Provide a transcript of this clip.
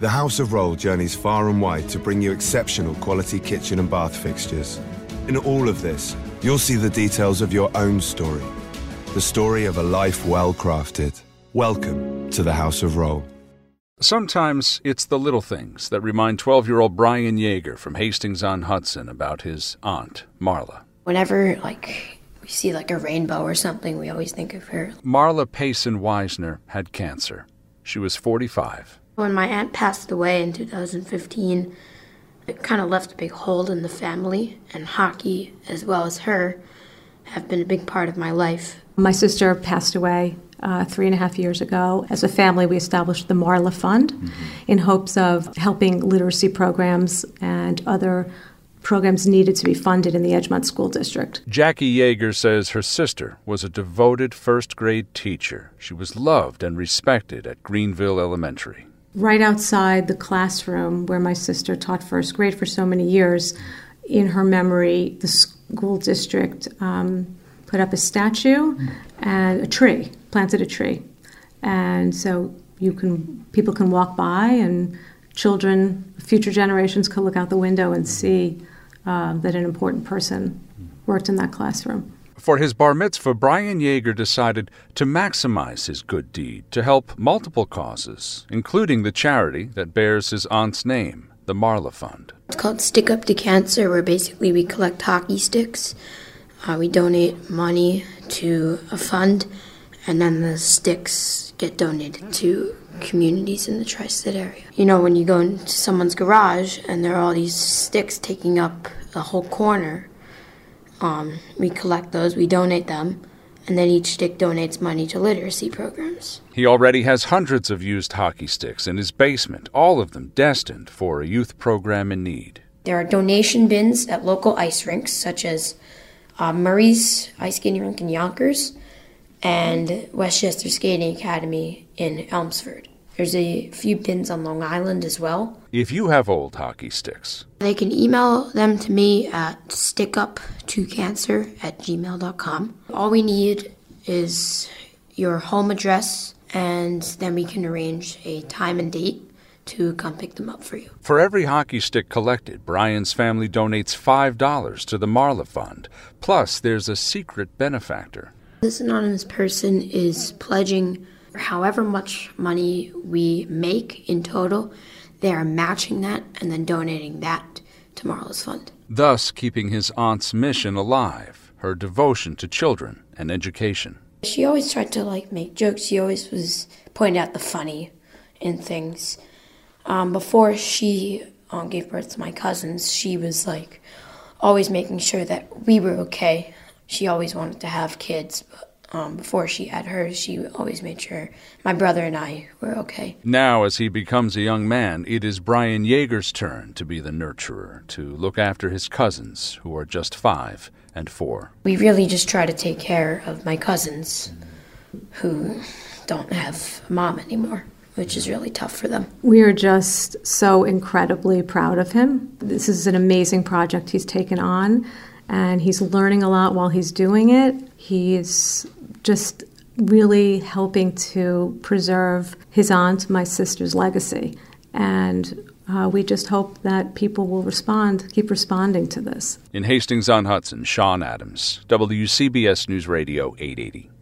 The House of Roll journeys far and wide to bring you exceptional quality kitchen and bath fixtures. In all of this, you'll see the details of your own story, the story of a life well-crafted. Welcome to the House of Roll. Sometimes it's the little things that remind 12-year-old Brian Yeager from Hastings-on-Hudson about his aunt, Marla. Whenever, we see, a rainbow or something, we always think of her. Marla Payson Wisner had cancer. She was 45. When my aunt passed away in 2015, it kind of left a big hole in the family, and hockey, as well as her, have been a big part of my life. My sister passed away 3.5 years ago. As a family, we established the Marla Fund in hopes of helping literacy programs and other programs needed to be funded in the Edgemont School District. Jackie Yeager says her sister was a devoted first-grade teacher. She was loved and respected at Greenville Elementary. Right outside the classroom where my sister taught first grade for so many years, in her memory, the school district put up a statue and planted a tree. And so people can walk by, and children, future generations, could look out the window and see that an important person worked in that classroom. For his bar mitzvah, Brian Yeager decided to maximize his good deed to help multiple causes, including the charity that bears his aunt's name, the Marla Fund. It's called Stick Up to Cancer, where basically we collect hockey sticks. We donate money to a fund, and then the sticks get donated to communities in the Tri-State area. You know, when you go into someone's garage and there are all these sticks taking up the whole corner, we collect those, we donate them, and then each stick donates money to literacy programs. He already has hundreds of used hockey sticks in his basement, all of them destined for a youth program in need. There are donation bins at local ice rinks, such as Murray's Ice Skating Rink in Yonkers and Westchester Skating Academy in Elmsford. There's a few bins on Long Island as well. If you have old hockey sticks, they can email them to me at stickuptocancer@gmail.com. All we need is your home address, and then we can arrange a time and date to come pick them up for you. For every hockey stick collected, Brian's family donates $5 to the Marla Fund. Plus, there's a secret benefactor. This anonymous person is pledging however much money we make in total. They are matching that and then donating that to Marla's Fund. Thus keeping his aunt's mission alive, her devotion to children and education. She always tried to make jokes. She always was pointing out the funny in things. Before she gave birth to my cousins, she was always making sure that we were okay. She always wanted to have kids, but before she had hers, she always made sure my brother and I were okay. Now, as he becomes a young man, it is Brian Yeager's turn to be the nurturer, to look after his cousins, who are just 5 and 4. We really just try to take care of my cousins, who don't have a mom anymore, which is really tough for them. We are just so incredibly proud of him. This is an amazing project he's taken on, and he's learning a lot while he's doing it. He is just really helping to preserve his aunt, my sister's, legacy. And we just hope that people will keep responding to this. In Hastings-on-Hudson, Sean Adams, WCBS News Radio 880.